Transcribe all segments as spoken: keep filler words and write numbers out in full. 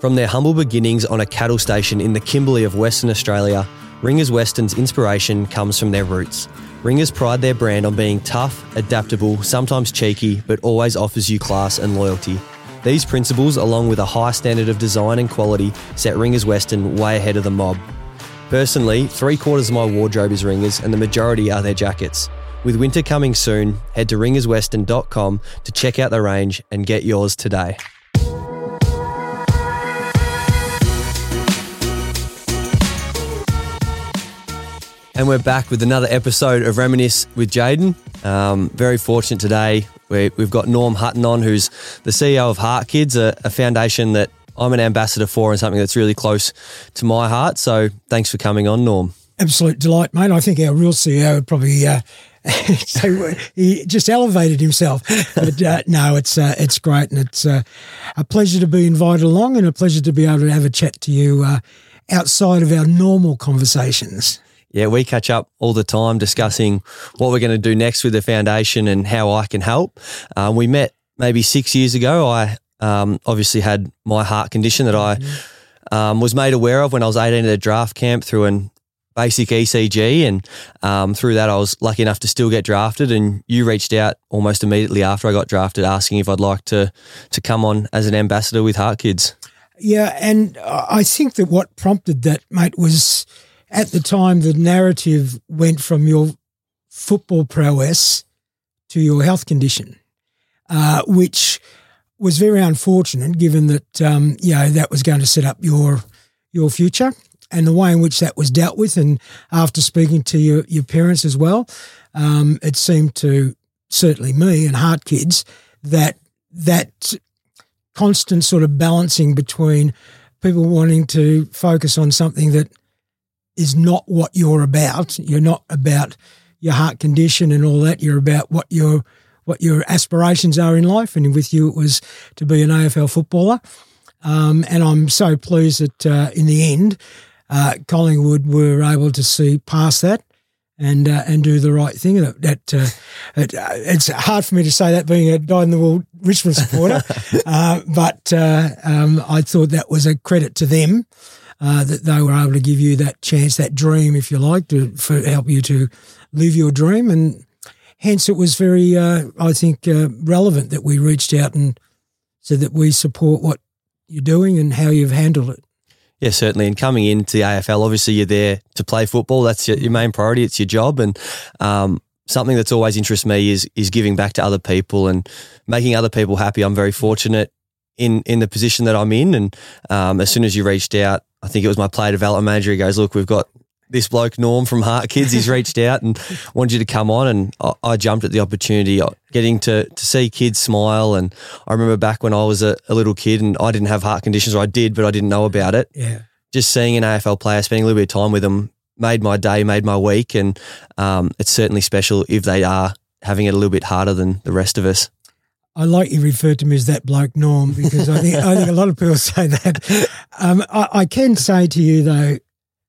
From their humble beginnings on a cattle station in the Kimberley of Western Australia, Ringers Western's inspiration comes from their roots. Ringers pride their brand on being tough, adaptable, sometimes cheeky, but always offers you class and loyalty. These principles, along with a high standard of design and quality, set Ringers Western way ahead of the mob. Personally, three quarters of my wardrobe is Ringers and the majority are their jackets. With winter coming soon, head to ringers western dot com to check out the range and get yours today. And we're back with another episode of Reminisce with Jaidyn. Um, very fortunate today. We, we've got Norm Hutton on, who's the C E O of Heart Kids, a, a foundation that I'm an ambassador for and something that's really close to my heart. So thanks for coming on, Norm. Absolute delight, mate. I think our real C E O would probably uh, say he just elevated himself. But uh, no, it's uh, it's great, and it's uh, a pleasure to be invited along and a pleasure to be able to have a chat to you uh, outside of our normal conversations. Yeah, we catch up all the time discussing what we're going to do next with the foundation and how I can help. Uh, we met maybe six years ago. I um, obviously had my heart condition that I um, was made aware of when I was eighteen at a draft camp through an basic E C G, and um, through that I was lucky enough to still get drafted, and you reached out almost immediately after I got drafted asking if I'd like to to come on as an ambassador with Heart Kids. Yeah, and I think that what prompted that, mate, was – at the time, the narrative went from your football prowess to your health condition, uh, which was very unfortunate given that, um, you know, that was going to set up your your future and the way in which that was dealt with. And after speaking to your, your parents as well, um, it seemed to certainly me and Heart Kids that that constant sort of balancing between people wanting to focus on something that is not what you're about. You're not about your heart condition and all that. You're about what your what your aspirations are in life. And with you, it was to be an A F L footballer. Um, and I'm so pleased that uh, in the end, uh, Collingwood were able to see past that and uh, and do the right thing. That, that uh, it, uh, it's hard for me to say that being a dyed-in-the-wool Richmond supporter, uh, but uh, um, I thought that was a credit to them. Uh, that they were able to give you that chance, that dream, if you like, to for, help you to live your dream. And hence it was very, uh, I think, uh, relevant that we reached out and said that we support what you're doing and how you've handled it. Yeah, certainly. And coming into the A F L, obviously you're there to play football. That's your, your main priority. It's your job. And um, something that's always interested me is is giving back to other people and making other people happy. I'm very fortunate in, in the position that I'm in. And um, as soon as you reached out, I think it was my player development manager, he goes, look, we've got this bloke Norm from Heart Kids. He's reached out and wanted you to come on, and I, I jumped at the opportunity, getting to, to see kids smile. And I remember back when I was a, a little kid and I didn't have heart conditions, or I did, but I didn't know about it. Yeah. Just seeing an A F L player, spending a little bit of time with them, made my day, made my week, and um, it's certainly special if they are having it a little bit harder than the rest of us. I like you referred to him as that bloke Norm, because I think I think a lot of people say that. Um, I, I can say to you though,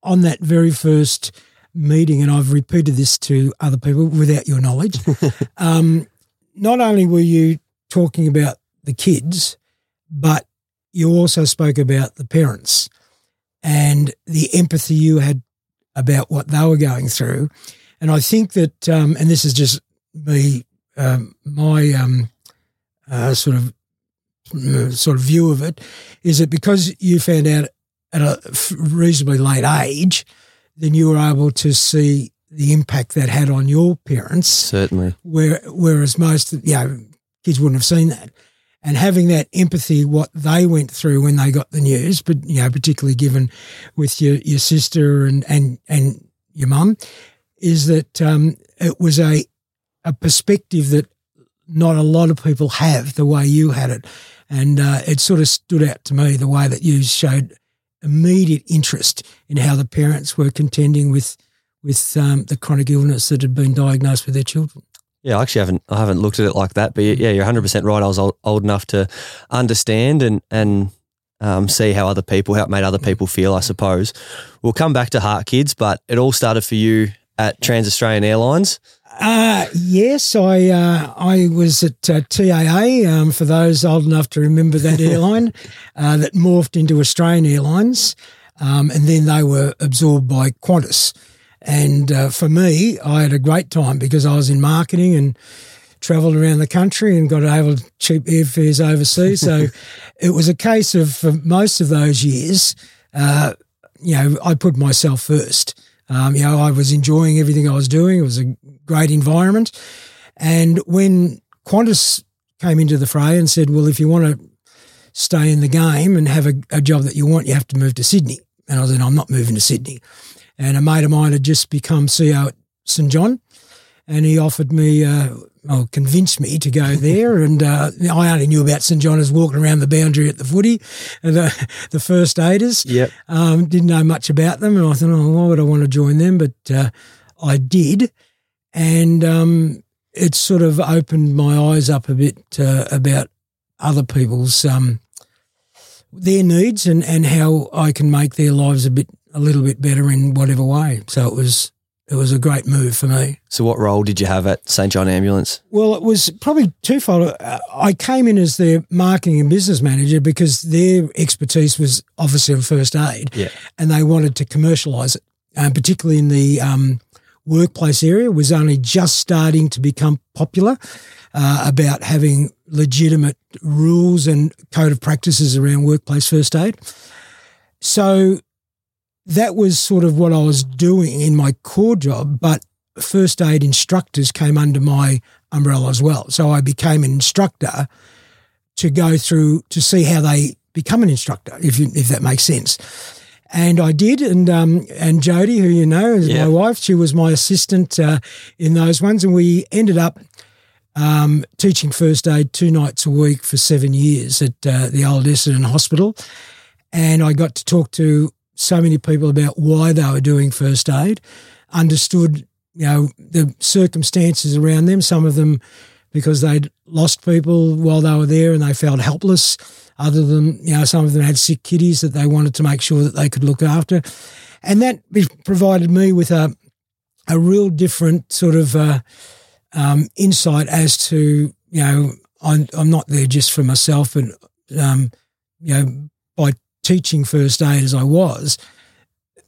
on that very first meeting, and I've repeated this to other people without your knowledge, um, not only were you talking about the kids, but you also spoke about the parents and the empathy you had about what they were going through. And I think that, um, and this is just me, um, my um, – Uh, sort of uh, sort of view of it, is that because you found out at a reasonably late age, then you were able to see the impact that had on your parents. Certainly. Where, whereas most, you know, kids wouldn't have seen that. And having that empathy, what they went through when they got the news, but, you know, particularly given with your, your sister and, and, and your mum, is that um, it was a a perspective that not a lot of people have the way you had it. And uh, it sort of stood out to me the way that you showed immediate interest in how the parents were contending with with um, the chronic illness that had been diagnosed with their children. Yeah, I actually haven't I haven't looked at it like that, but yeah, you're one hundred percent right. I was old, old enough to understand and and um, see how other people, how it made other people feel, I suppose. We'll come back to Heart Kids, but it all started for you at Trans Australian Airlines. Uh, yes, I uh, I was at uh, T A A, um, for those old enough to remember that airline, uh, that morphed into Australian Airlines, um, and then they were absorbed by Qantas. And uh, for me, I had a great time because I was in marketing and travelled around the country and got able to cheap airfares overseas. So it was a case of, for most of those years, uh, you know, I put myself first. Um, you know, I was enjoying everything I was doing. It was a great environment. And when Qantas came into the fray and said, well, if you want to stay in the game and have a, a job that you want, you have to move to Sydney. And I said, I'm not moving to Sydney. And a mate of mine had just become C E O at Saint John, and he offered me, uh, well, convinced me to go there. And uh, I only knew about Saint John as walking around the boundary at the footy, and the, the first aiders. Yep. Um, didn't know much about them. And I thought, oh, why would I want to join them? But uh, I did. And um, it sort of opened my eyes up a bit uh, about other people's, um, their needs and, and how I can make their lives a bit a little bit better in whatever way. So it was it was a great move for me. So what role did you have at Saint John Ambulance? Well, it was probably twofold. I came in as their marketing and business manager because their expertise was obviously in first aid, yeah. and they wanted to commercialise it, um, particularly in the um, workplace area. It was only just starting to become popular uh, about having legitimate rules and code of practices around workplace first aid. So that was sort of what I was doing in my core job, but first aid instructors came under my umbrella as well. So I became an instructor to go through to see how they become an instructor, if you, if that makes sense. And I did, and um, and Jody, who you know is yeah. my wife, she was my assistant uh, in those ones, and we ended up um, teaching first aid two nights a week for seven years at uh, the old Essendon Hospital. And I got to talk to so many people about why they were doing first aid, understood, you know, the circumstances around them, some of them because they'd lost people while they were there and they felt helpless, other than, you know, some of them had sick kiddies that they wanted to make sure that they could look after. And that provided me with a a real different sort of uh, um, insight as to, you know, I'm, I'm not there just for myself, and, um, you know, by teaching first aid as I was,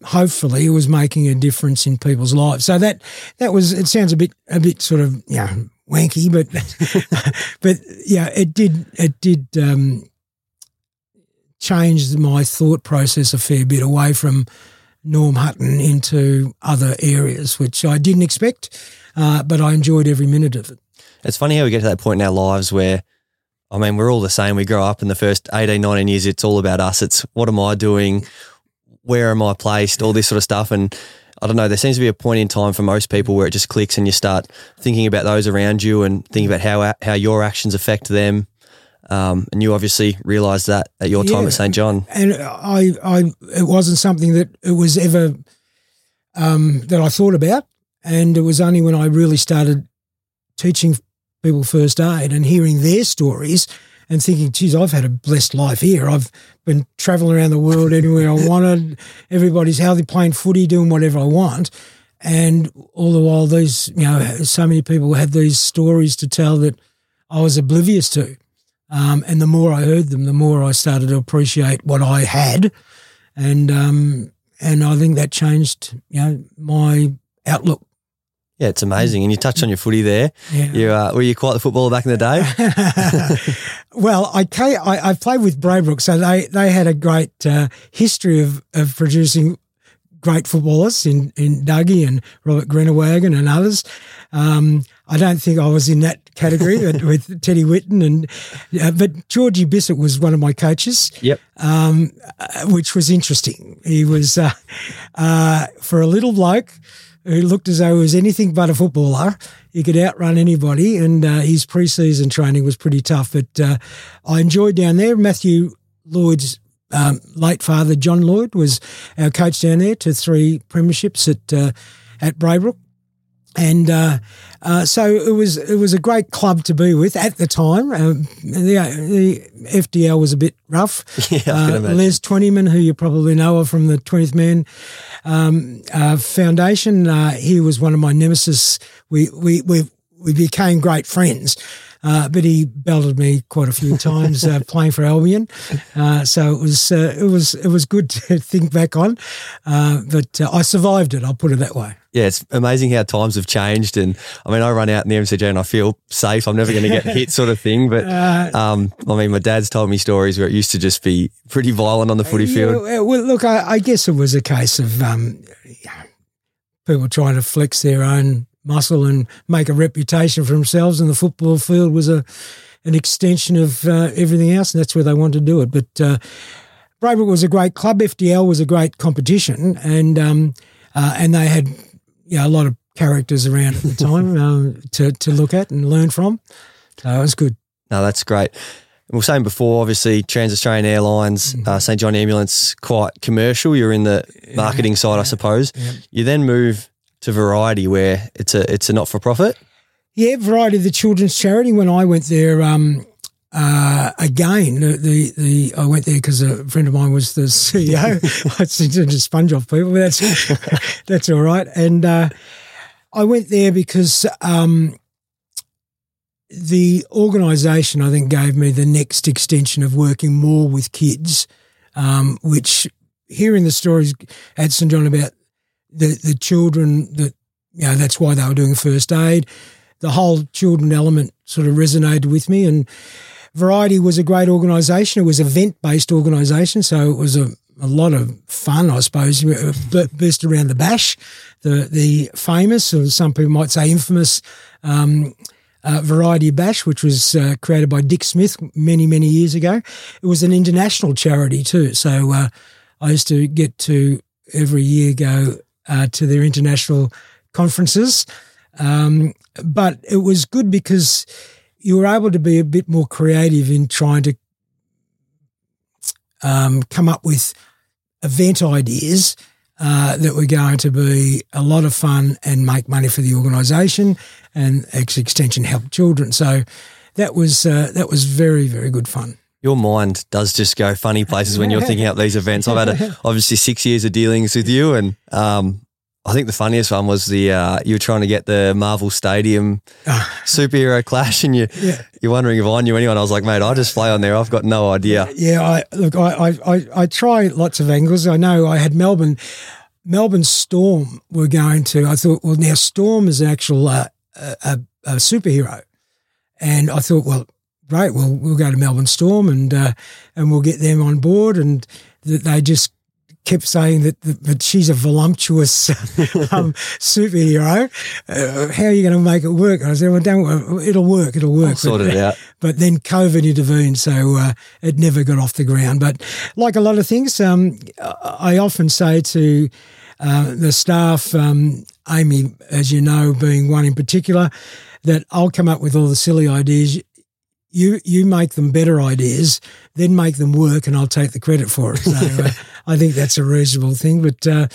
hopefully it was making a difference in people's lives. So that that was, it sounds a bit a bit sort of, you know, wanky, but but yeah, it did it did um, change my thought process a fair bit away from Norm Hutton into other areas, which I didn't expect, uh, but I enjoyed every minute of it. It's funny how we get to that point in our lives where, I mean, we're all the same. We grow up in the first eighteen, nineteen years, it's all about us. It's what am I doing? Where am I placed? All this sort of stuff. And I don't know, there seems to be a point in time for most people where it just clicks and you start thinking about those around you and thinking about how how your actions affect them. Um, and you obviously realised that at your time yeah, at Saint John. And I, I, it wasn't something that it was ever um, that I thought about. And it was only when I really started teaching people first aid and hearing their stories and thinking, geez, I've had a blessed life here. I've been travelling around the world anywhere I wanted. Everybody's healthy, playing footy, doing whatever I want. And all the while these, you know, so many people had these stories to tell that I was oblivious to. Um, and the more I heard them, the more I started to appreciate what I had. And um, and I think that changed, you know, my outlook. Yeah, it's amazing. And you touched on your footy there. Yeah. You, uh, were you quite the footballer back in the day? Well, I, I I played with Braybrook, so they, they had a great uh, history of, of producing great footballers in, in Dougie and Robert Greenewagen and others. Um, I don't think I was in that category with Teddy Whitten. and uh, But Georgie Bissett was one of my coaches, yep. um, which was interesting. He was, uh, uh, for a little bloke, who looked as though he was anything but a footballer. He could outrun anybody, and uh, his pre-season training was pretty tough. But uh, I enjoyed down there. Matthew Lloyd's um, late father, John Lloyd, was our coach down there to three premierships at uh, at Braybrook. And uh, uh, so it was it was a great club to be with at the time. Uh, the, the F D L was a bit rough. Yeah, I uh, Les Twentyman, who you probably know of from the twentieth Man um, uh, Foundation, uh, he was one of my nemesis. We we we, we became great friends, uh, but he belted me quite a few times uh, playing for Albion. Uh, so it was uh, it was it was good to think back on, uh, but uh, I survived it. I'll put it that way. Yeah, it's amazing how times have changed, and I mean, I run out in the M C G and I feel safe. I'm never going to get hit, sort of thing. But uh, um, I mean, my dad's told me stories where it used to just be pretty violent on the footy field. Yeah, well, look, I, I guess it was a case of um, people trying to flex their own muscle and make a reputation for themselves, and the football field was a an extension of uh, everything else, and that's where they wanted to do it. But uh, Braybrook was a great club. F D L was a great competition, and um, uh, and they had. Yeah, a lot of characters around at the time um, to, to look at and learn from. So it was good. No, that's great. We were saying before, obviously, Trans Australian Airlines, mm-hmm. uh, Saint John Ambulance, quite commercial. You're in the marketing yeah, side, yeah, I suppose. Yeah. You then move to Variety, where it's a it's a not-for-profit. Yeah, Variety, the children's charity. When I went there um, uh, again, the, the the I went there because a friend of mine was the C E O. I seem to sponge off people, but that's that's all right. And uh, I went there because um, the organisation, I think, gave me the next extension of working more with kids, um, which hearing the stories at Saint John about the the children that you know that's why they were doing first aid. The whole children element sort of resonated with me, and Variety was a great organisation. It was an event-based organisation, so it was a, a lot of fun, I suppose, based around the bash, the the famous, or some people might say infamous, um, uh, Variety Bash, which was uh, created by Dick Smith many, many years ago. It was an international charity too, so uh, I used to get to every year go uh, to their international conferences. Um, but it was good because you were able to be a bit more creative in trying to um, come up with event ideas uh, that were going to be a lot of fun and make money for the organisation, and ex extension help children. So that was uh, that was very, very good fun. Your mind does just go funny places when you're thinking up these events. I've had a, obviously six years of dealings with you, and um, I think the funniest one was the uh, you were trying to get the Marvel Stadium superhero clash, and you yeah. you're wondering if I knew anyone. I was like, mate, I just play on there. I've got no idea. Yeah, I, look, I, I I try lots of angles. I know I had Melbourne, Melbourne Storm were going to. I thought, well, now Storm is an actual uh, a, a superhero, and I thought, well, great, well, we'll go to Melbourne Storm and uh, and we'll get them on board, and they just. Kept saying that, that she's a voluptuous um, superhero. Uh, how are you going to make it work? And I said, well, don't worry. It'll work. It'll work. I'll sort but, it out. But then COVID intervened, so uh, it never got off the ground. But like a lot of things, um, I often say to uh, the staff, um, Amy, as you know, being one in particular, that I'll come up with all the silly ideas. You you make them better ideas, then make them work, and I'll take the credit for it. So uh, I think that's a reasonable thing. But uh,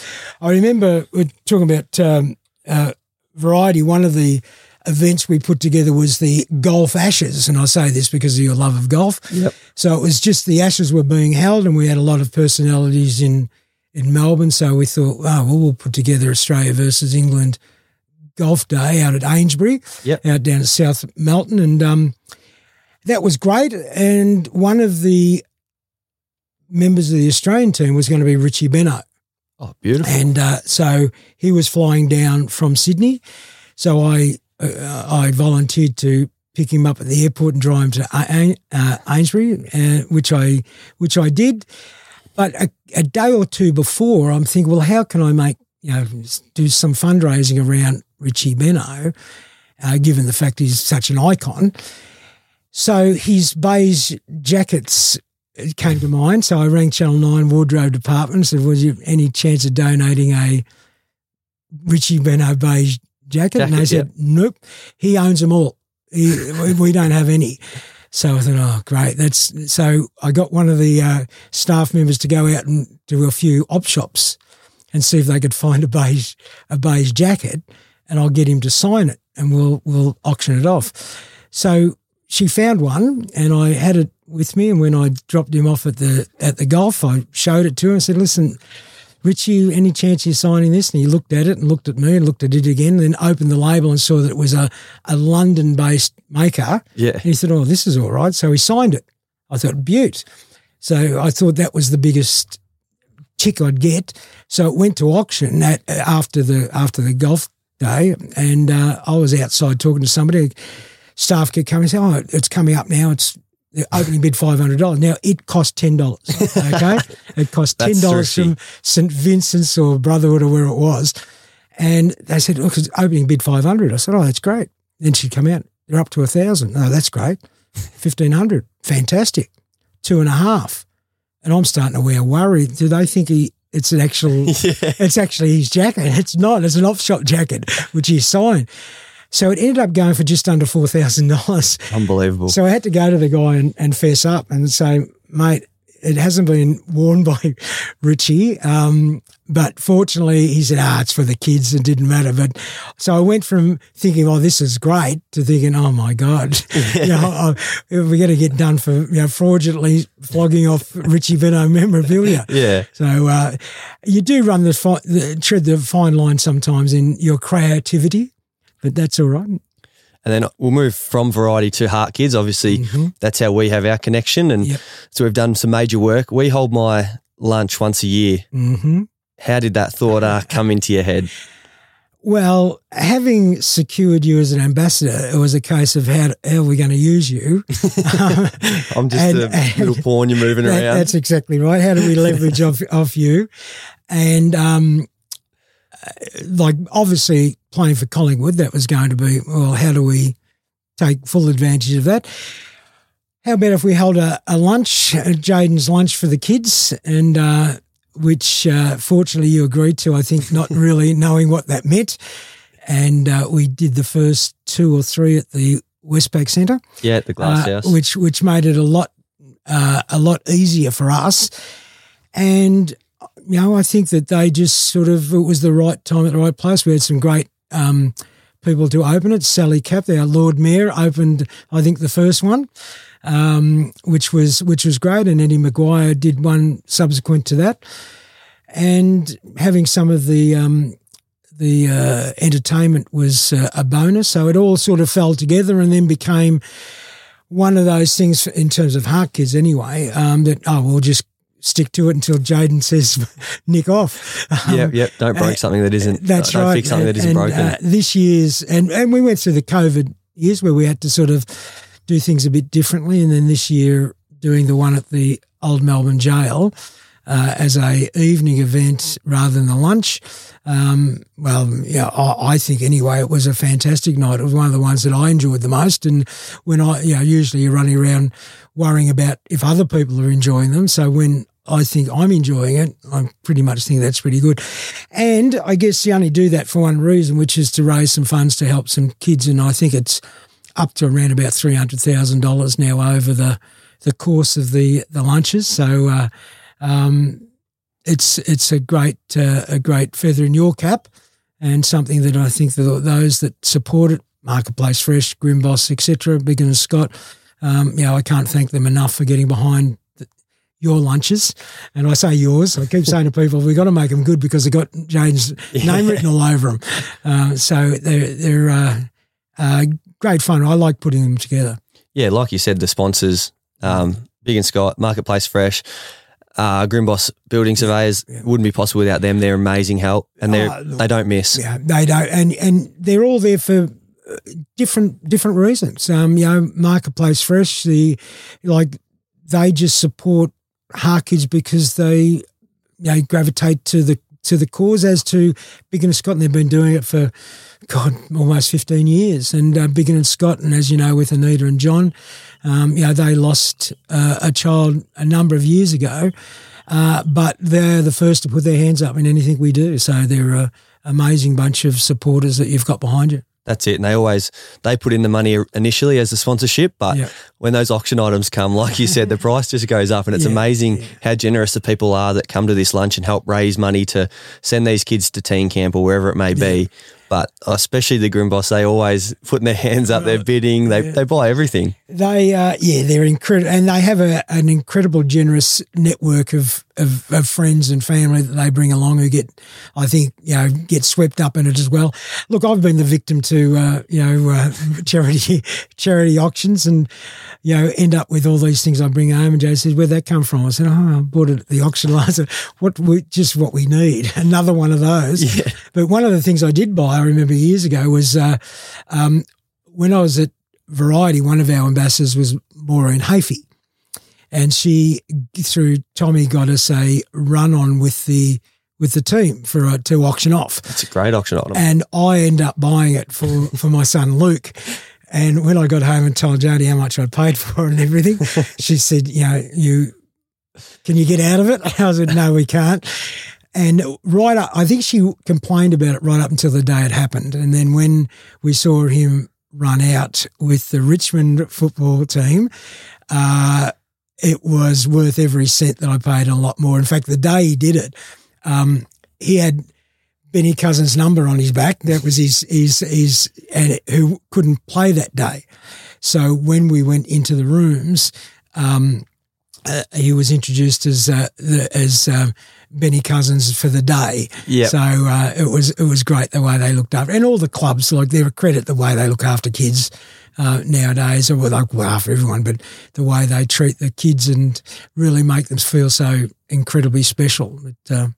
I remember we're talking about um, uh, Variety. One of the events we put together was the Golf Ashes, and I say this because of your love of golf. Yep. So it was just the Ashes were being held, and we had a lot of personalities in, in Melbourne. So we thought, oh, well, we'll put together Australia versus England Golf Day out at Ainsbury, yep. out down at South Melton, and um, that was great, and one of the members of the Australian team was going to be Richie Benaud. Oh, beautiful. And uh, so he was flying down from Sydney, so I uh, I volunteered to pick him up at the airport and drive him to A- uh, Ainsbury, uh, which I which I did. But a, a day or two before, I'm thinking, well, how can I make, you know, do some fundraising around Richie Benaud, uh, given the fact he's such an icon. So his beige jackets came to mind. So I rang Channel nine wardrobe department and said, was there any chance of donating a Richie Benaud beige jacket? jacket and they said, yep. Nope, he owns them all. He, we don't have any. So I thought, oh, great. That's So I got one of the uh, staff members to go out and do a few op shops and see if they could find a beige a beige jacket. and I'll get him to sign it and we'll we'll auction it off. So she found one and I had it with me, and when I dropped him off at the at the golf, I showed it to him and said, listen, Richie, any chance you're signing this? And he looked at it and looked at me and looked at it again, and then opened the label and saw that it was a, a London-based maker. Yeah. And he said, oh, this is all right. So he signed it. I thought, beaut. So I thought that was the biggest tick I'd get. So it went to auction at, after the after the golf day, and uh, I was outside talking to somebody. Staff kept coming and saying, oh, it's coming up now. It's the opening bid five hundred dollars. Now, it cost ten dollars, okay? It cost ten dollars from Saint Vincent's or Brotherhood or where it was. And they said, look, it's opening bid five hundred dollars. I said, oh, that's great. Then she'd come out, they're up to one thousand dollars. Oh, that's great. fifteen hundred dollars, fantastic. Two and a half. And I'm starting to wear worry. Do they think he, it's an actual, yeah. it's actually his jacket? It's not. It's an off-shop jacket, which he signed. So it ended up going for just under four thousand dollars. Unbelievable. So I had to go to the guy and, and fess up and say, mate, it hasn't been worn by Richie. Um, but fortunately, he said, ah, it's for the kids. It didn't matter. But so I went from thinking, oh, this is great, to thinking, oh, my God, you know, we're going to get done for, you know, fraudulently flogging off Richie Benaud memorabilia. Yeah. So uh, you do run the, fi- the, tread the fine line sometimes in your creativity. But that's all right. And then we'll move from variety to Heart Kids. Obviously, mm-hmm. that's how we have our connection. And yep. so we've done some major work. We hold my lunch once a year. Mm-hmm. How did that thought uh, come into your head? Well, having secured you as an ambassador, it was a case of how, how are we going to use you? um, I'm just and, a and little pawn you're moving that, around. That's exactly right. How do we leverage off, off you? And um, like obviously – playing for Collingwood, that was going to be, well, how do we take full advantage of that? How about if we held a, a lunch, a Jaidyn's lunch for the kids, and uh, which uh, fortunately you agreed to, I think, not really knowing what that meant. And uh, we did the first two or three at the Westpac Centre. Yeah, at the Glass uh, House. Which which made it a lot uh, a lot easier for us. And, you know, I think that they just sort of, it was the right time at the right place. We had some great Um, people to open it. Sally Capp, our Lord Mayor, opened I think the first one, um, which was which was great, and Eddie Maguire did one subsequent to that. And having some of the um, the uh, entertainment was uh, a bonus, so it all sort of fell together and then became one of those things in terms of Heart Kids anyway. Um, that oh, we'll just stick to it until Jaidyn says, nick off. Um, yep, yep, don't break uh, something that isn't, that's don't right. fix something and, that isn't and, broken. Uh, this year's, and, and we went through the COVID years where we had to sort of do things a bit differently, and then this year doing the one at the Old Melbourne Jail uh, as a evening event rather than the lunch. Um, well, yeah, I, I think anyway it was a fantastic night. It was one of the ones that I enjoyed the most, and when I, you know, usually you're running around worrying about if other people are enjoying them, so when I think I'm enjoying it, I pretty much think that's pretty good. And I guess you only do that for one reason, which is to raise some funds to help some kids. And I think it's up to around about three hundred thousand dollars now over the, the course of the, the lunches. So uh, um, it's it's a great uh, a great feather in your cap, and something that I think that those that support it, Marketplace Fresh, Grimbos, et cetera, Biggin and Scott, um, you know, I can't thank them enough for getting behind your lunches, and I say yours. I keep saying to people, we've got to make them good because they've got Jaidyn's yeah. name written all over them. Uh, so they're, they're uh, uh, great fun. I like putting them together. Yeah, like you said, the sponsors, um, Big and Scott, Marketplace Fresh, uh, Grimbos Building Surveyors, yeah. wouldn't be possible without them. They're amazing help, and they uh, they don't miss. Yeah, they don't, and and they're all there for different different reasons. Um, you know, Marketplace Fresh, the like they just support Heart Kids because they, you know, gravitate to the to the cause, as to Biggin and Scott, and they've been doing it for, God, almost fifteen years. And uh, Biggin and Scott, and as you know, with Anita and John, um, you know, they lost uh, a child a number of years ago, uh, but they're the first to put their hands up in anything we do. So they're an amazing bunch of supporters that you've got behind you. That's it. And they always, they put in the money initially as a sponsorship, but yep. when those auction items come, like you said, the price just goes up, and it's yeah, amazing yeah. how generous the people are that come to this lunch and help raise money to send these kids to teen camp or wherever it may yeah. be. But especially the Grimbos, they always putting their hands up, they're bidding, they yeah. they buy everything. They, uh, yeah, they're incredible. And they have a, an incredible generous network of, of, of friends and family that they bring along who get, I think, you know, get swept up in it as well. Look, I've been the victim to, uh, you know, uh, charity charity auctions and, you know, end up with all these things I bring home. And Joe says, where'd that come from? I said, oh, I bought it at the auction last. What we, just what we need, another one of those. Yeah. But one of the things I did buy, I remember years ago was uh, um, when I was at Variety, one of our ambassadors was Maureen Hafey, and she, through Tommy, got us a run on with the with the team for a, to auction off. That's a great auction item. And I end up buying it for, for my son Luke. And when I got home and told Jody how much I'd paid for it and everything, she said, "You know, you can you get out of it?" I said, "No, we can't." And right up, I think she complained about it right up until the day it happened. And then when we saw him run out with the Richmond football team, uh, it was worth every cent that I paid, and a lot more. In fact, the day he did it, um, he had Benny Cousins' number on his back. That was his, his, his, and it, who couldn't play that day. So when we went into the rooms, um, Uh, he was introduced as uh, the, as um, Benny Cousins for the day. Yep. So uh, it was it was great the way they looked after, and all the clubs, like, they're a credit the way they look after kids uh, nowadays. Or like, well, after everyone, but the way they treat the kids and really make them feel so incredibly special. But, uh,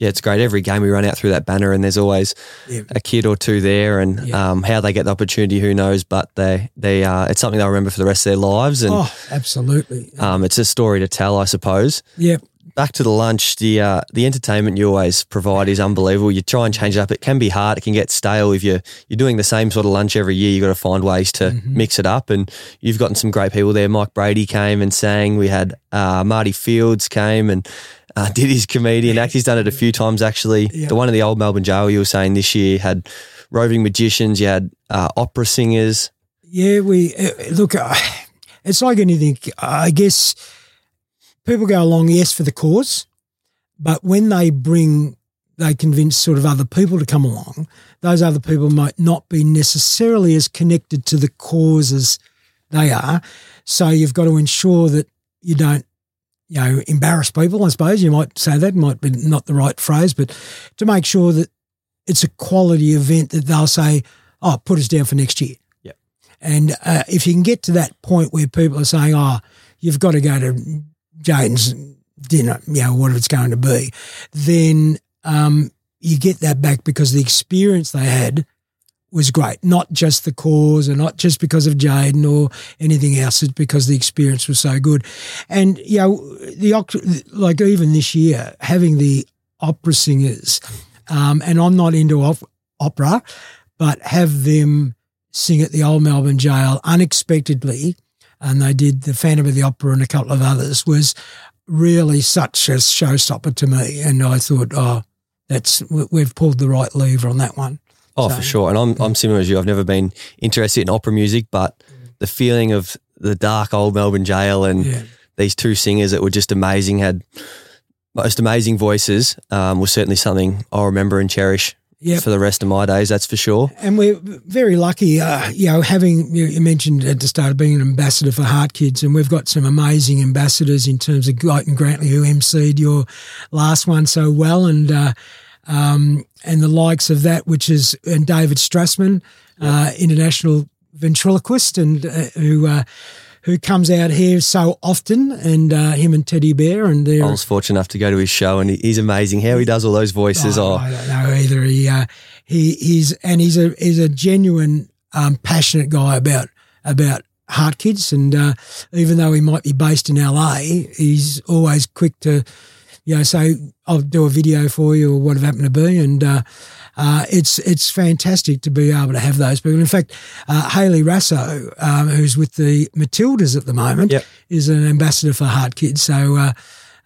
yeah, it's great. Every game we run out through that banner, and there's always yeah. a kid or two there, and yeah. um, how they get the opportunity, who knows? But they, they, uh, it's something they'll remember for the rest of their lives. And oh, absolutely. Um, it's a story to tell, I suppose. Yeah. Back to the lunch, the uh, the entertainment you always provide is unbelievable. You try and change it up. It can be hard. It can get stale if you're you're doing the same sort of lunch every year. You've got to find ways to mm-hmm. mix it up, and you've gotten some great people there. Mike Brady came and sang. We had uh, Marty Fields came and uh, did his comedian act. He's done it a few times, actually. Yeah. The one in the old Melbourne jail you were saying this year had roving magicians. You had uh, opera singers. Yeah, we uh, look, uh, it's like anything, I guess. People go along, yes, for the cause, but when they bring, they convince sort of other people to come along, those other people might not be necessarily as connected to the cause as they are. So you've got to ensure that you don't, you know, embarrass people, I suppose. You might say that, might be not the right phrase, but to make sure that it's a quality event that they'll say, oh, put us down for next year. Yeah. And uh, if you can get to that point where people are saying, oh, you've got to go to Jaidyn's dinner, you know, whatever it's going to be, then um, you get that back because the experience they had was great, not just the cause and not just because of Jaidyn or anything else, it's because the experience was so good. And, you know, the like even this year, having the opera singers, um, and I'm not into op- opera, but have them sing at the old Melbourne Jail unexpectedly, and they did The Phantom of the Opera and a couple of others, was really such a showstopper to me. And I thought, oh, that's we've pulled the right lever on that one. Oh, so, for sure. And I'm, yeah. I'm similar as you. I've never been interested in opera music, but the feeling of the dark old Melbourne jail and yeah. these two singers that were just amazing, had most amazing voices, um, was certainly something I'll remember and cherish. Yep. For the rest of my days, that's for sure. And we're very lucky, uh, you know, having, you mentioned at the start of being an ambassador for Heart Kids, and we've got some amazing ambassadors in terms of Guyton Grantley, who emceed your last one so well, and uh, um, and the likes of that, which is and David Strassman, yep. uh, international ventriloquist, and uh, who uh, who comes out here so often, and uh, him and Teddy Bear. And I was fortunate enough to go to his show, and he's amazing. How he does all those voices. Oh, or, I don't know either. He, uh, he he's and he's a he's a genuine, um, passionate guy about about Heart Kids, and uh, even though he might be based in L A, he's always quick to, you know, say, I'll do a video for you or what have happened to be, and uh, uh, it's it's fantastic to be able to have those people. In fact, uh, Hayley Rasso, um, who's with the Matildas at the moment, yep. is an ambassador for Heart Kids, so uh,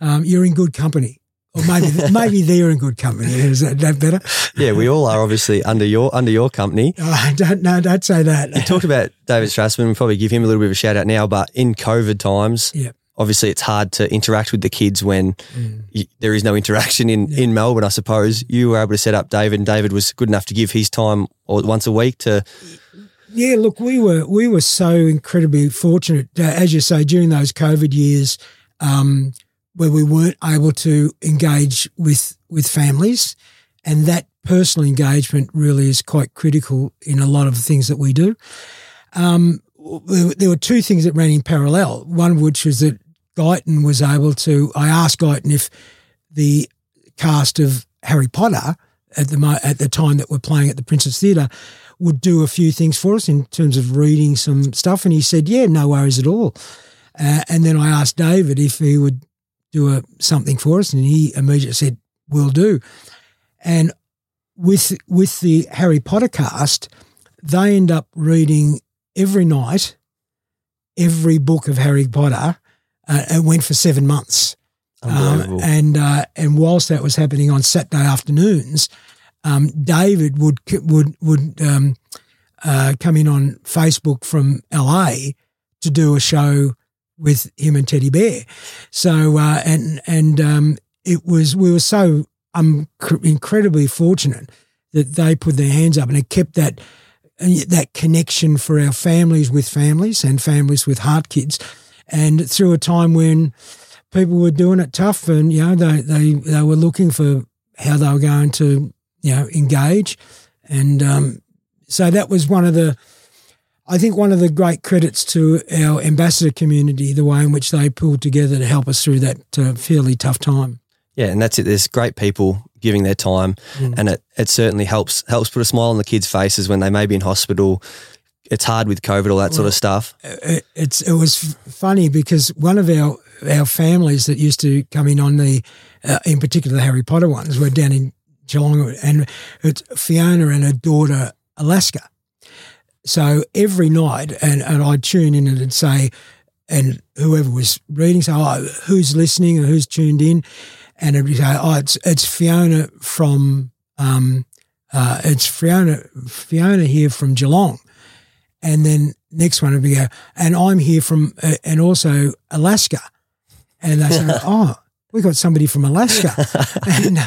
um, you're in good company. Or maybe maybe they're in good company. Is that, that better? Yeah, we all are obviously under your under your company. Oh, don't, no, don't say that. You talked about David Strassman. We'll probably give him a little bit of a shout out now, but in COVID times, yep. obviously it's hard to interact with the kids when mm. you, there is no interaction in, yeah. in Melbourne, I suppose. You were able to set up David, and David was good enough to give his time or once a week to... Yeah, look, we were we were so incredibly fortunate, uh, as you say, during those COVID years um, where we weren't able to engage with with families, and that personal engagement really is quite critical in a lot of the things that we do. Um, there, there were two things that ran in parallel, one of which was that Guyton was able to – I asked Guyton if the cast of Harry Potter at the at the time that we're playing at the Princess Theatre – would do a few things for us in terms of reading some stuff. And he said, yeah, no worries at all. Uh, and then I asked David if he would do a, something for us, and he immediately said, will do. And with with the Harry Potter cast, they end up reading every night every book of Harry Potter. Uh, it went for seven months. Um, and, uh, and whilst that was happening on Saturday afternoons, Um, David would would would um, uh, come in on Facebook from L A to do a show with him and Teddy Bear. So uh, and and um, it was we were so um, incredibly fortunate that they put their hands up, and it kept that that connection for our families with families and families with Heart Kids, and through a time when people were doing it tough, and you know they they, they were looking for how they were going to. You know, engage, and um, so that was one of the, I think one of the great credits to our ambassador community, the way in which they pulled together to help us through that uh, fairly tough time. Yeah, and that's it. There's great people giving their time, mm. and it, it certainly helps helps put a smile on the kids' faces when they may be in hospital. It's hard with COVID, all that well, sort of stuff. It, it's it was funny because one of our our families that used to come in on the, uh, in particular the Harry Potter ones, were down in Geelong, and it's Fiona and her daughter Alaska. So every night, and, and I'd tune in and say, and whoever was reading, so oh, who's listening or who's tuned in, and it'd say, oh, it's it's Fiona from, um, uh, it's Fiona Fiona here from Geelong, and then next one would be go, and I'm here from, uh, and also Alaska, and they say, oh. We got somebody from Alaska, and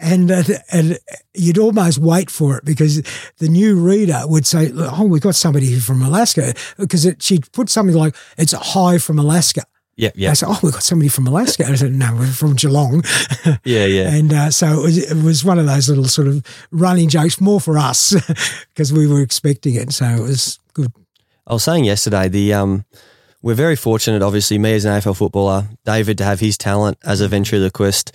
and, uh, and you'd almost wait for it because the new reader would say, "Oh, we got somebody from Alaska," because it, she'd put something like, "It's a hi from Alaska." Yeah, yeah. I said, "Oh, we got somebody from Alaska." I said, "No, we're from Geelong." Yeah, yeah. And uh, so it was, it was one of those little sort of running jokes, more for us because we were expecting it, so it was good. I was saying yesterday the. Um We're very fortunate, obviously, me as an A F L footballer, David to have his talent as a ventriloquist,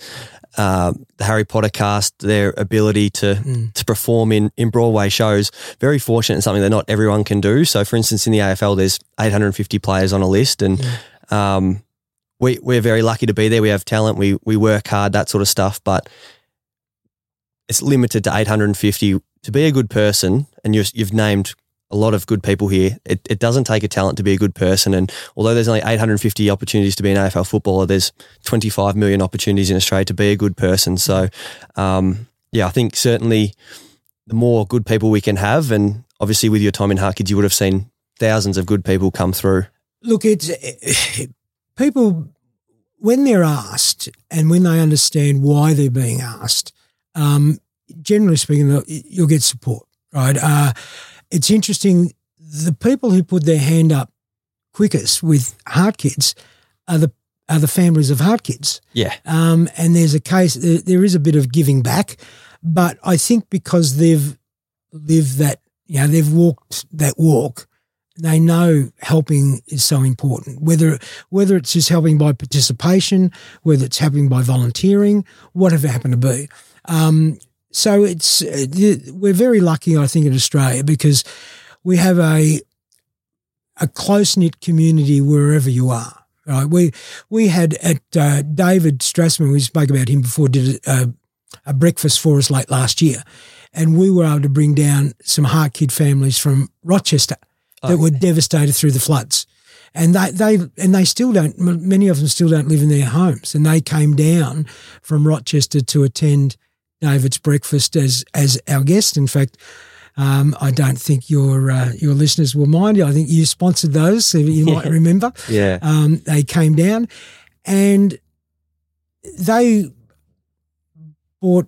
uh, the Harry Potter cast, their ability to mm. to perform in, in Broadway shows. Very fortunate, and something that not everyone can do. So, for instance, in the A F L, there's eight hundred fifty players on a list, and mm. um, we, we're very lucky to be there. We have talent, we we work hard, that sort of stuff, but it's limited to eight hundred fifty. To be a good person, and you're, you've named a lot of good people here. It, it doesn't take a talent to be a good person. And although there's only eight hundred fifty opportunities to be an A F L footballer, there's twenty-five million opportunities in Australia to be a good person. So, um, yeah, I think certainly the more good people we can have, and obviously with your time in Heart Kids, you would have seen thousands of good people come through. Look, it's it, people, when they're asked and when they understand why they're being asked, um, generally speaking, you'll get support, right? Uh, It's interesting, the people who put their hand up quickest with Heart Kids are the are the families of Heart Kids. Yeah. Um, and there's a case, there, there is a bit of giving back, but I think because they've lived that, you know, they've walked that walk, they know helping is so important, whether whether it's just helping by participation, whether it's helping by volunteering, whatever happened to be. Um So it's we're very lucky, I think, in Australia because we have a a close-knit community wherever you are. Right? We we had at uh, David Strassman, we spoke about him before, did a, a breakfast for us late last year, and we were able to bring down some Heart Kid families from Rochester that okay. were devastated through the floods, and they they and they still don't. Many of them still don't live in their homes, and they came down from Rochester to attend David's breakfast as as our guest. In fact, Um, I don't think your uh, your listeners will mind. I think you sponsored those, so you might remember. Yeah. Um, they came down and they bought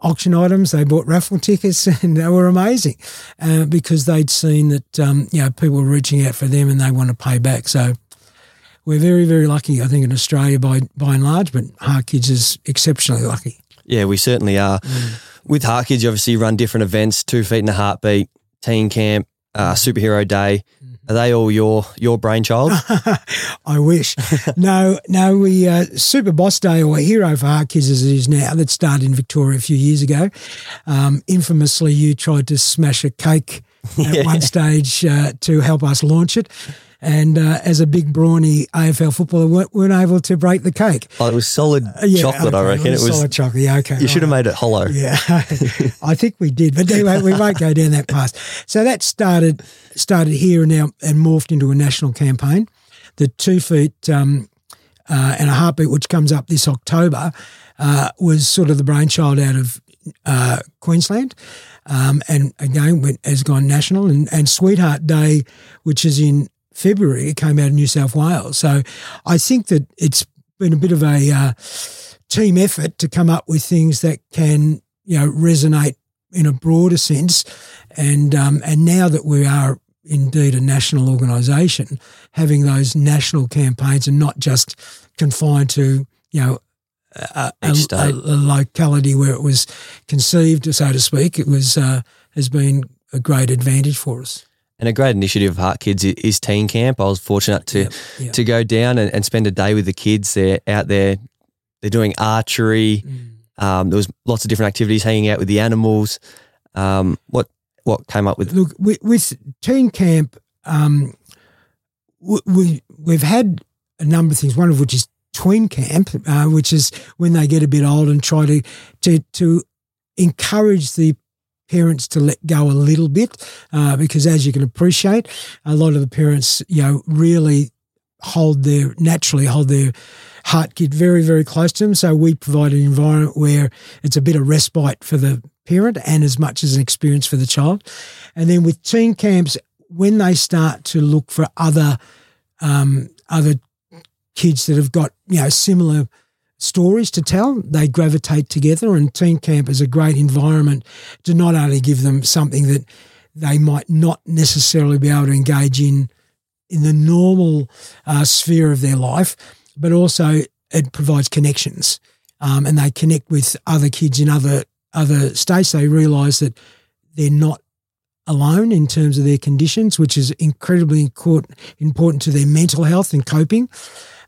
auction items, they bought raffle tickets, and they were amazing uh, because they'd seen that um, you know, people were reaching out for them and they want to pay back. So we're very, very lucky, I think, in Australia by by and large, but Heart Kids is exceptionally lucky. Yeah, we certainly are. Mm. With Heart Kids, you obviously run different events, Two Feet in a Heartbeat, Teen Camp, uh, Superhero Day. Are they all your your brainchild? I wish. no, no. We uh, Super Boss Day, or Hero for Heart Kids as it is now, that started in Victoria a few years ago. Um, infamously, you tried to smash a cake at yeah. one stage uh, to help us launch it. And uh, as a big, brawny A F L footballer, weren't, weren't able to break the cake. Oh, it was solid uh, yeah, chocolate, okay, I reckon. It was, it was solid chocolate, yeah, okay. You should have right. made it hollow. Yeah, I think we did. But anyway, we won't go down that path. So that started started here and now and morphed into a national campaign. The Two Feet um, uh, and a Heartbeat, which comes up this October, uh, was sort of the brainchild out of uh, Queensland. Um, and again, went, has gone national. And, and Sweetheart Day, which is in February, it came out of New South Wales. So I think that it's been a bit of a uh, team effort to come up with things that can, you know, resonate in a broader sense. And um, and now that we are indeed a national organisation, having those national campaigns and not just confined to, you know, a, a, a, a locality where it was conceived, so to speak, it was uh, has been a great advantage for us. And a great initiative of Heart Kids is Teen Camp. I was fortunate to yep, yep. to go down and, and spend a day with the kids. They're out there, they're doing archery. Mm. Um, there was lots of different activities, hanging out with the animals. Um, what what came up with? Look, with, with Teen Camp, um, we, we, we've had a number of things, one of which is Tween Camp, uh, which is when they get a bit old and try to to, to encourage the parents to let go a little bit uh, because, as you can appreciate, a lot of the parents, you know, really hold their, naturally hold their heart kid very, very close to them. So we provide an environment where it's a bit of respite for the parent and as much as an experience for the child. And then with teen camps, when they start to look for other um, other kids that have got, you know, similar stories to tell, they gravitate together, and Teen Camp is a great environment to not only give them something that they might not necessarily be able to engage in in the normal uh, sphere of their life, but also it provides connections um, and they connect with other kids in other other states. They realise that they're not alone in terms of their conditions, which is incredibly important to their mental health and coping.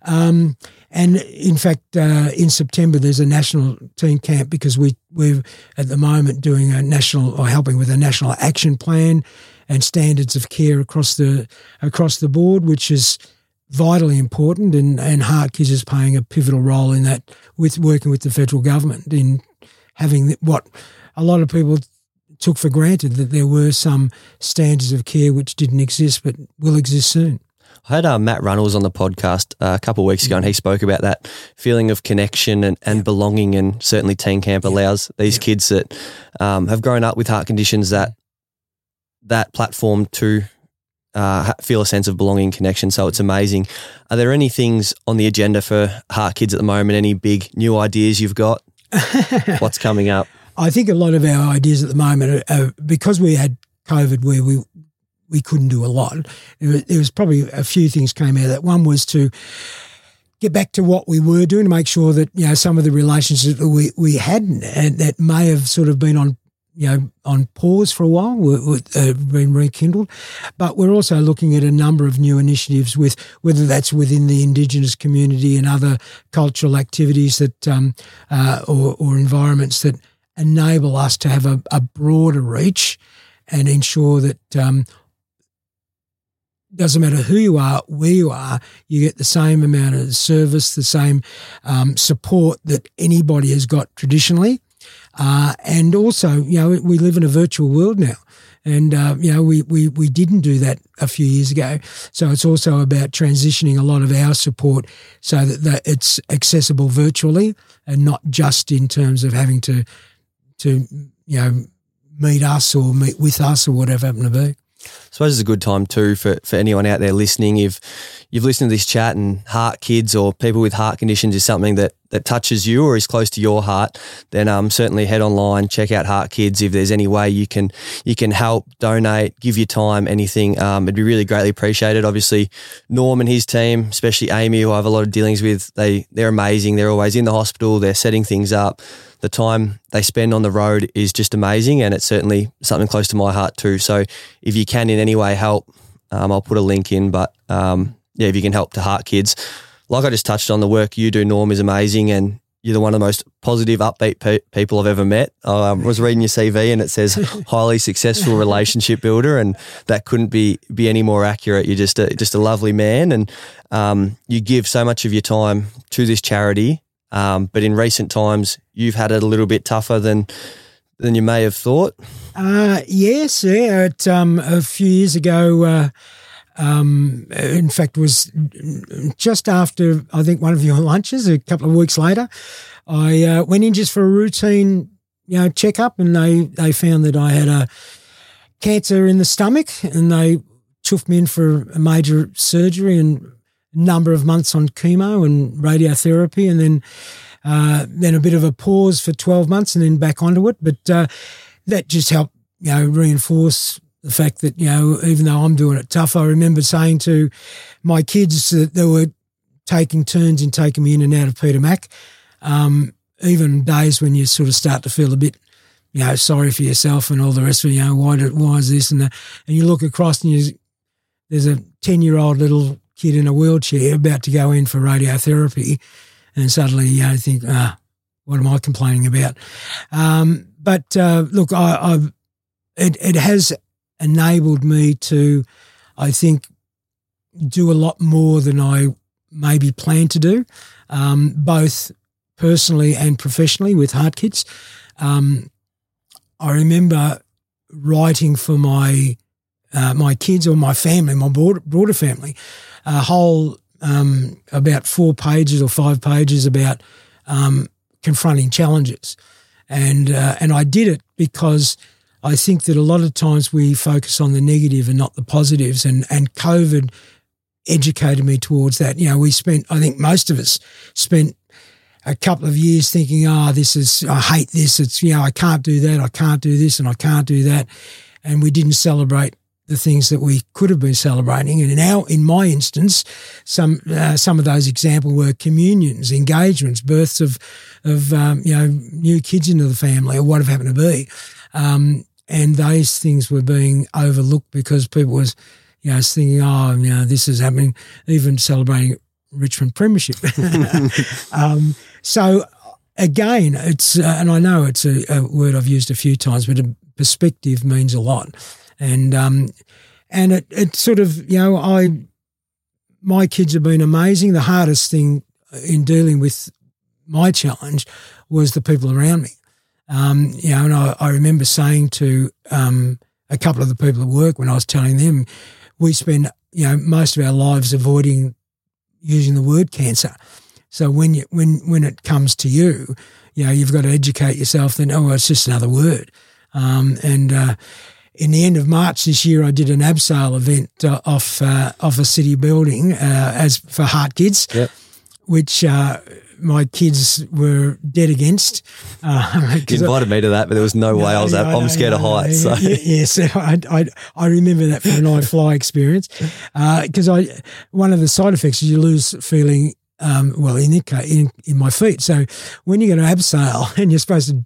Um, and in fact, uh, in September, there's a national teen camp because we, we're at the moment doing a national, or helping with a national action plan and standards of care across the across the board, which is vitally important. And, and Heart Kids is playing a pivotal role in that, with working with the federal government in having what a lot of people took for granted, that there were some standards of care which didn't exist but will exist soon. I had uh, Matt Runnels on the podcast uh, a couple of weeks ago, and he spoke about that feeling of connection and, and yeah. belonging, and certainly Teen Camp yeah. allows these yeah. kids that um, have grown up with heart conditions that that platform to uh, feel a sense of belonging, connection. So it's amazing. Are there any things on the agenda for Heart Kids at the moment? Any big new ideas you've got? What's coming up? I think a lot of our ideas at the moment are, are because we had COVID where we we couldn't do a lot. There was probably a few things came out of that. One was to get back to what we were doing to make sure that, you know, some of the relationships that we, we had and that may have sort of been on, you know, on pause for a while were uh, been rekindled. But we're also looking at a number of new initiatives with, whether that's within the Indigenous community and other cultural activities that um, uh, or, or environments that enable us to have a, a broader reach and ensure that um, doesn't matter who you are, where you are, you get the same amount of service, the same um, support that anybody has got traditionally. Uh, and also, you know, we live in a virtual world now. And, uh, you know, we, we, we didn't do that a few years ago. So it's also about transitioning a lot of our support so that, that it's accessible virtually and not just in terms of having to, to you know, meet us or meet with us or whatever happened to be. I suppose it's a good time too for, for anyone out there listening. If you've listened to this chat and heart kids or people with heart conditions is something that, that touches you or is close to your heart, then um, certainly head online, check out Heart Kids. If there's any way you can you can help, donate, give your time, anything, um, it'd be really greatly appreciated. Obviously, Norm and his team, especially Amy, who I have a lot of dealings with, they, they're amazing. They're always in the hospital. They're setting things up. The time they spend on the road is just amazing, and it's certainly something close to my heart too. So if you can in any way help, um, I'll put a link in. But um, yeah, if you can help to Heart Kids. Like I just touched on, the work you do, Norm, is amazing, and you're the one of the most positive, upbeat pe- people I've ever met. I um, was reading your C V and it says highly successful relationship builder, and that couldn't be be any more accurate. You're just a, just a lovely man, and um, you give so much of your time to this charity. Um, but in recent times, you've had it a little bit tougher than than you may have thought. Uh, yes, yeah. It, um, a few years ago, uh, um, in fact, was just after, I think, one of your lunches, a couple of weeks later, I uh, went in just for a routine you know, checkup, and they, they found that I had a cancer in the stomach, and they took me in for a major surgery and number of months on chemo and radiotherapy, and then uh, then a bit of a pause for twelve months and then back onto it. But uh, that just helped, you know, reinforce the fact that, you know, even though I'm doing it tough, I remember saying to my kids that they were taking turns in taking me in and out of Peter Mac, um, even days when you sort of start to feel a bit, you know, sorry for yourself and all the rest of it, you know, why, did, why is this and that? And you look across and you, there's a ten-year-old little kid in a wheelchair about to go in for radiotherapy, and suddenly you know, think, ah, what am I complaining about? Um, but uh, look, I, I've, it, it has enabled me to, I think, do a lot more than I maybe planned to do, um, both personally and professionally with Heart Kids. Um, I remember writing for my uh, my kids or my family, my broader, broader family, a whole um, about four pages or five pages about um, confronting challenges. And uh, and I did it because I think that a lot of times we focus on the negative and not the positives, and, and COVID educated me towards that. You know, we spent, I think most of us spent a couple of years thinking, oh, this is, I hate this, it's, you know, I can't do that, I can't do this and I can't do that. And we didn't celebrate the things that we could have been celebrating. And in our, in my instance, some uh, some of those examples were communions, engagements, births of, of um, you know, new kids into the family or whatever happened to be. Um, and those things were being overlooked because people was, you know, thinking, oh, you know, this is happening, even celebrating Richmond Premiership. um, so, again, it's, uh, and I know it's a, a word I've used a few times, but perspective means a lot. And um, and it, it sort of, you know, I my kids have been amazing. The hardest thing in dealing with my challenge was the people around me. Um, you know, and I, I remember saying to um, a couple of the people at work when I was telling them, we spend, you know, most of our lives avoiding using the word cancer. So when you, when when it comes to you, you know, you've got to educate yourself then, oh, it's just another word. Um, and... Uh, In the end of March this year, I did an abseil event uh, off uh, off a city building uh, as for Heart Kids, yep. which uh, my kids were dead against. Uh, you invited I, me to that, but there was no, no way I was no, up. I'm scared no, of heights. No, so. Yes, yeah, yeah, so I, I I remember that from an I fly experience because uh, I one of the side effects is you lose feeling. Um, well, in, in in my feet. So when you get an abseil and you're supposed to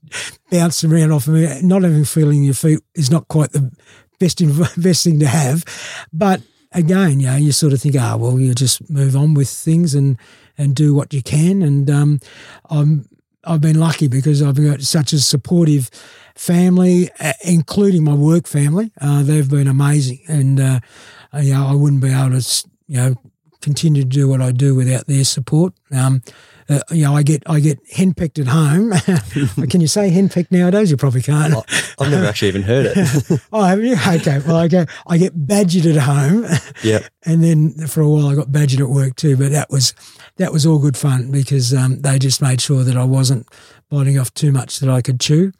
bounce around off of it, not having feeling in your feet is not quite the best best thing to have. But again, you know, you sort of think, ah, oh, well, you just move on with things and, and do what you can. And um, I'm I've been lucky because I've got such a supportive family, including my work family. Uh, they've been amazing, and uh, you know, I wouldn't be able to, you know, continue to do what I do without their support. Um, uh, you know, I get I get henpecked at home. Can you say henpecked nowadays? You probably can't. Oh, I've never actually even heard it. Oh, have you? Okay. Well, okay. I get badgered at home. Yeah. And then for a while I got badgered at work too, but that was that was all good fun because um, they just made sure that I wasn't biting off too much that I could chew.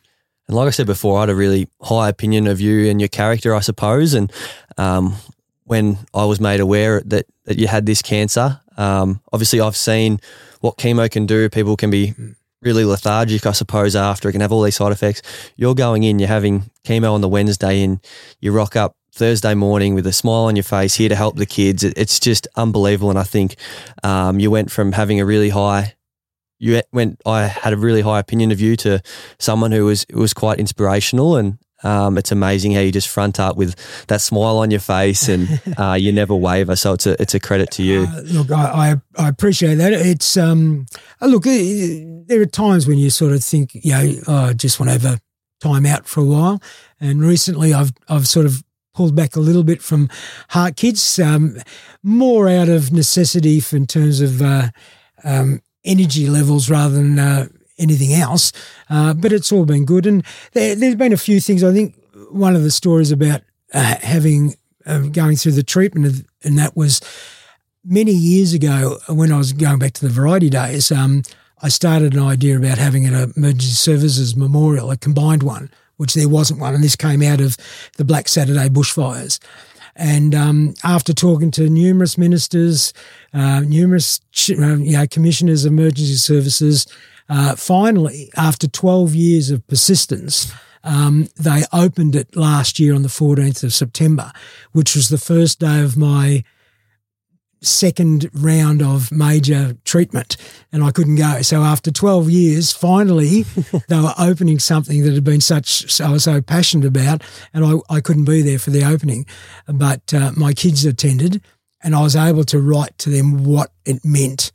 And like I said before, I had a really high opinion of you and your character, I suppose. And um, when I was made aware that, that you had this cancer, um, obviously I've seen what chemo can do. People can be really lethargic, I suppose, after. It can have all these side effects. You're going in, you're having chemo on the Wednesday and you rock up Thursday morning with a smile on your face, here to help the kids. It's just unbelievable. And I think um, you went from having a really high, you went, I had a really high opinion of you to someone who was was quite inspirational. And um, it's amazing how you just front up with that smile on your face and uh, you never waver. So it's a it's a credit to you. Uh, look, I, I I appreciate that. It's um look, there are times when you sort of think, you know, oh, I just want to have a time out for a while. And recently, I've I've sort of pulled back a little bit from Heart Kids, um, more out of necessity for in terms of uh, um, energy levels rather than uh, anything else. Uh, but it's all been good. And there, there's been a few things. I think one of the stories about uh, having uh, going through the treatment, of, and that was many years ago when I was going back to the variety days, um, I started an idea about having an emergency services memorial, a combined one, which there wasn't one, and this came out of the Black Saturday bushfires. And um, after talking to numerous ministers, uh, numerous ch- uh, you know, commissioners of emergency services, uh, finally, after twelve years of persistence, um, they opened it last year on the fourteenth of September, which was the first day of my second round of major treatment, and I couldn't go. So after twelve years, finally, they were opening something that had been such, I was so passionate about, and I, I couldn't be there for the opening. But uh, my kids attended, and I was able to write to them what it meant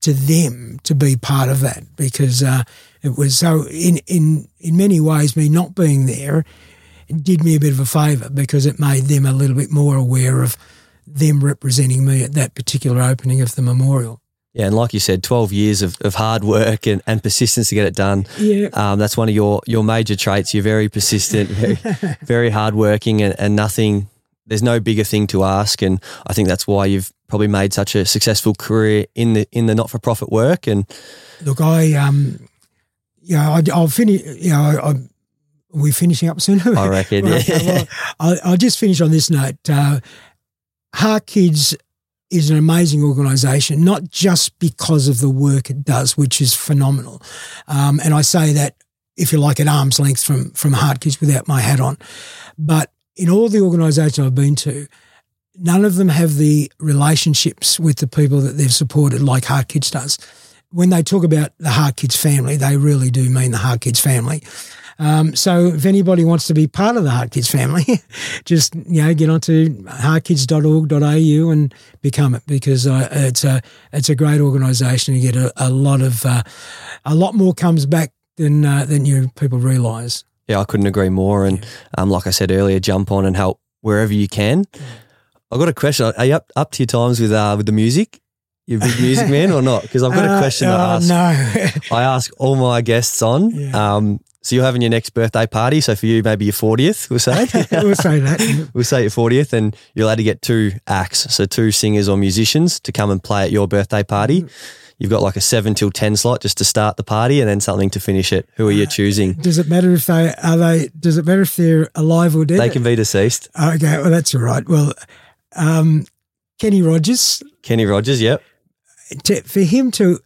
to them to be part of that, because uh, it was so, in, in, in many ways, me not being there did me a bit of a favour, because it made them a little bit more aware of them representing me at that particular opening of the memorial. Yeah, and like you said, twelve years of, of hard work and, and persistence to get it done. Yeah. Um, that's one of your, your major traits. You're very persistent, very, very hardworking, and, and nothing, there's no bigger thing to ask. And I think that's why you've probably made such a successful career in the in the not-for-profit work. And look, I, um, you know, I, I'll finish, you know, I, I, we're finishing up soon. I reckon, well, yeah. Well, I'll, I'll just finish on this note. Uh, Heart Kids is an amazing organisation, not just because of the work it does, which is phenomenal. Um, and I say that, if you like, at arm's length from, from Heart Kids without my hat on. But in all the organisations I've been to, none of them have the relationships with the people that they've supported like Heart Kids does. When they talk about the Heart Kids family, they really do mean the Heart Kids family. Um, so if anybody wants to be part of the Heart Kids family, just, you know, get onto heart kids dot org dot a u and become it, because uh, it's a it's a great organisation. You get a, a lot of uh, a lot more comes back than uh, than you people realise. Yeah, I couldn't agree more. And um, like I said earlier, jump on and help wherever you can. I've got a question. Are you up, up to your times with uh, with the music? You're a big music man or not? Because I've got a question uh, to ask. No, I ask all my guests on. Yeah. Um, So you're having your next birthday party. So for you, maybe your fortieth, we'll say. We'll say that. We'll say your fortieth, and you're allowed to get two acts, so two singers or musicians to come and play at your birthday party. Mm. You've got like a seven till ten slot just to start the party, and then something to finish it. Who are you choosing? Uh, does it matter if they are they? Does it matter if they're alive or dead? They can be deceased. Okay, well that's all right. Well, um, Kenny Rogers. Kenny Rogers, yep. To, for him to.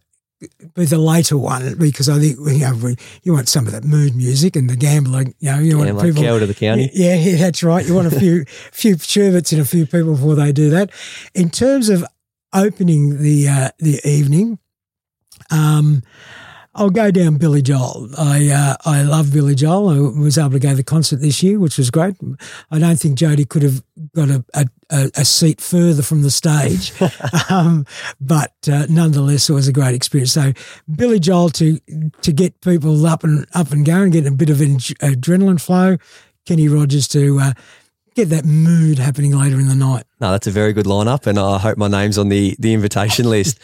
Be the later one, because I think, you know, we, you want some of that mood music and the gambling, you know, you want like people. Of the county. Yeah, yeah, that's right. You want a few few sherbets and a few people before they do that. In terms of opening the uh, the evening, um, I'll go down Billy Joel. I uh, I love Billy Joel. I was able to go to the concert this year, which was great. I don't think Jody could have got a, a, a seat further from the stage, um, but uh, nonetheless, it was a great experience. So Billy Joel to to get people up and up and going, get a bit of an adrenaline flow. Kenny Rogers to uh, get that mood happening later in the night. No, that's a very good lineup, and I hope my name's on the the invitation list.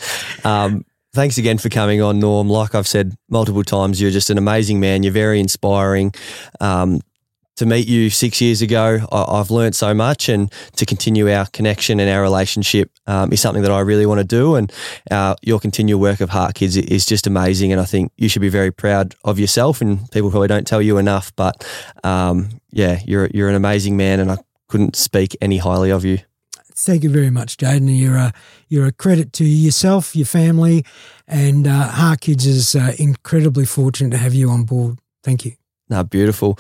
Um, Thanks again for coming on, Norm. Like I've said multiple times, you're just an amazing man. You're very inspiring. Um, to meet you six years ago. I, I've learned so much, and to continue our connection and our relationship um, is something that I really want to do. And uh, your continual work of Heart Kids is just amazing. And I think you should be very proud of yourself, and people probably don't tell you enough, but um, yeah, you're, you're an amazing man, and I couldn't speak any highly of you. Thank you very much, Jaidyn. You're a, you're a credit to yourself, your family, and uh, Heart Kids is uh, incredibly fortunate to have you on board. Thank you. No, beautiful.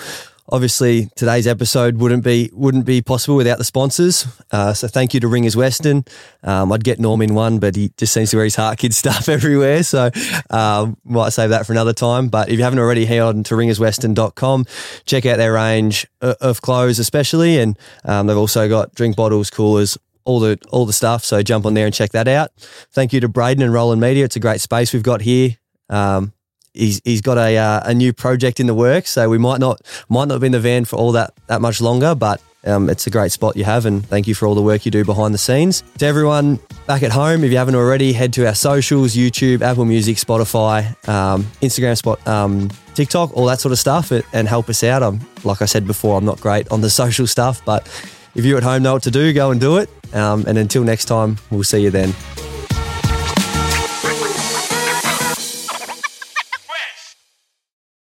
Obviously, today's episode wouldn't be wouldn't be possible without the sponsors. Uh, so thank you to Ringers Western. Um, I'd get Norm in one, but he just seems to wear his Heart Kids stuff everywhere. So uh, might save that for another time. But if you haven't already, head on to ringers western dot com. Check out their range of clothes especially. And um, they've also got drink bottles, coolers, all the all the stuff. So jump on there and check that out. Thank you to Braydon and Roland Media. It's a great space we've got here. Um He's he's got a uh, a new project in the works, so we might not might not be in the van for all that that much longer. But um, it's a great spot you have, and thank you for all the work you do behind the scenes. To everyone back at home, if you haven't already, head to our socials: YouTube, Apple Music, Spotify, um, Instagram, Spot, um, TikTok, all that sort of stuff, and help us out. I'm like I said before, I'm not great on the social stuff, but if you're at home know what to do, go and do it. Um, and until next time, we'll see you then.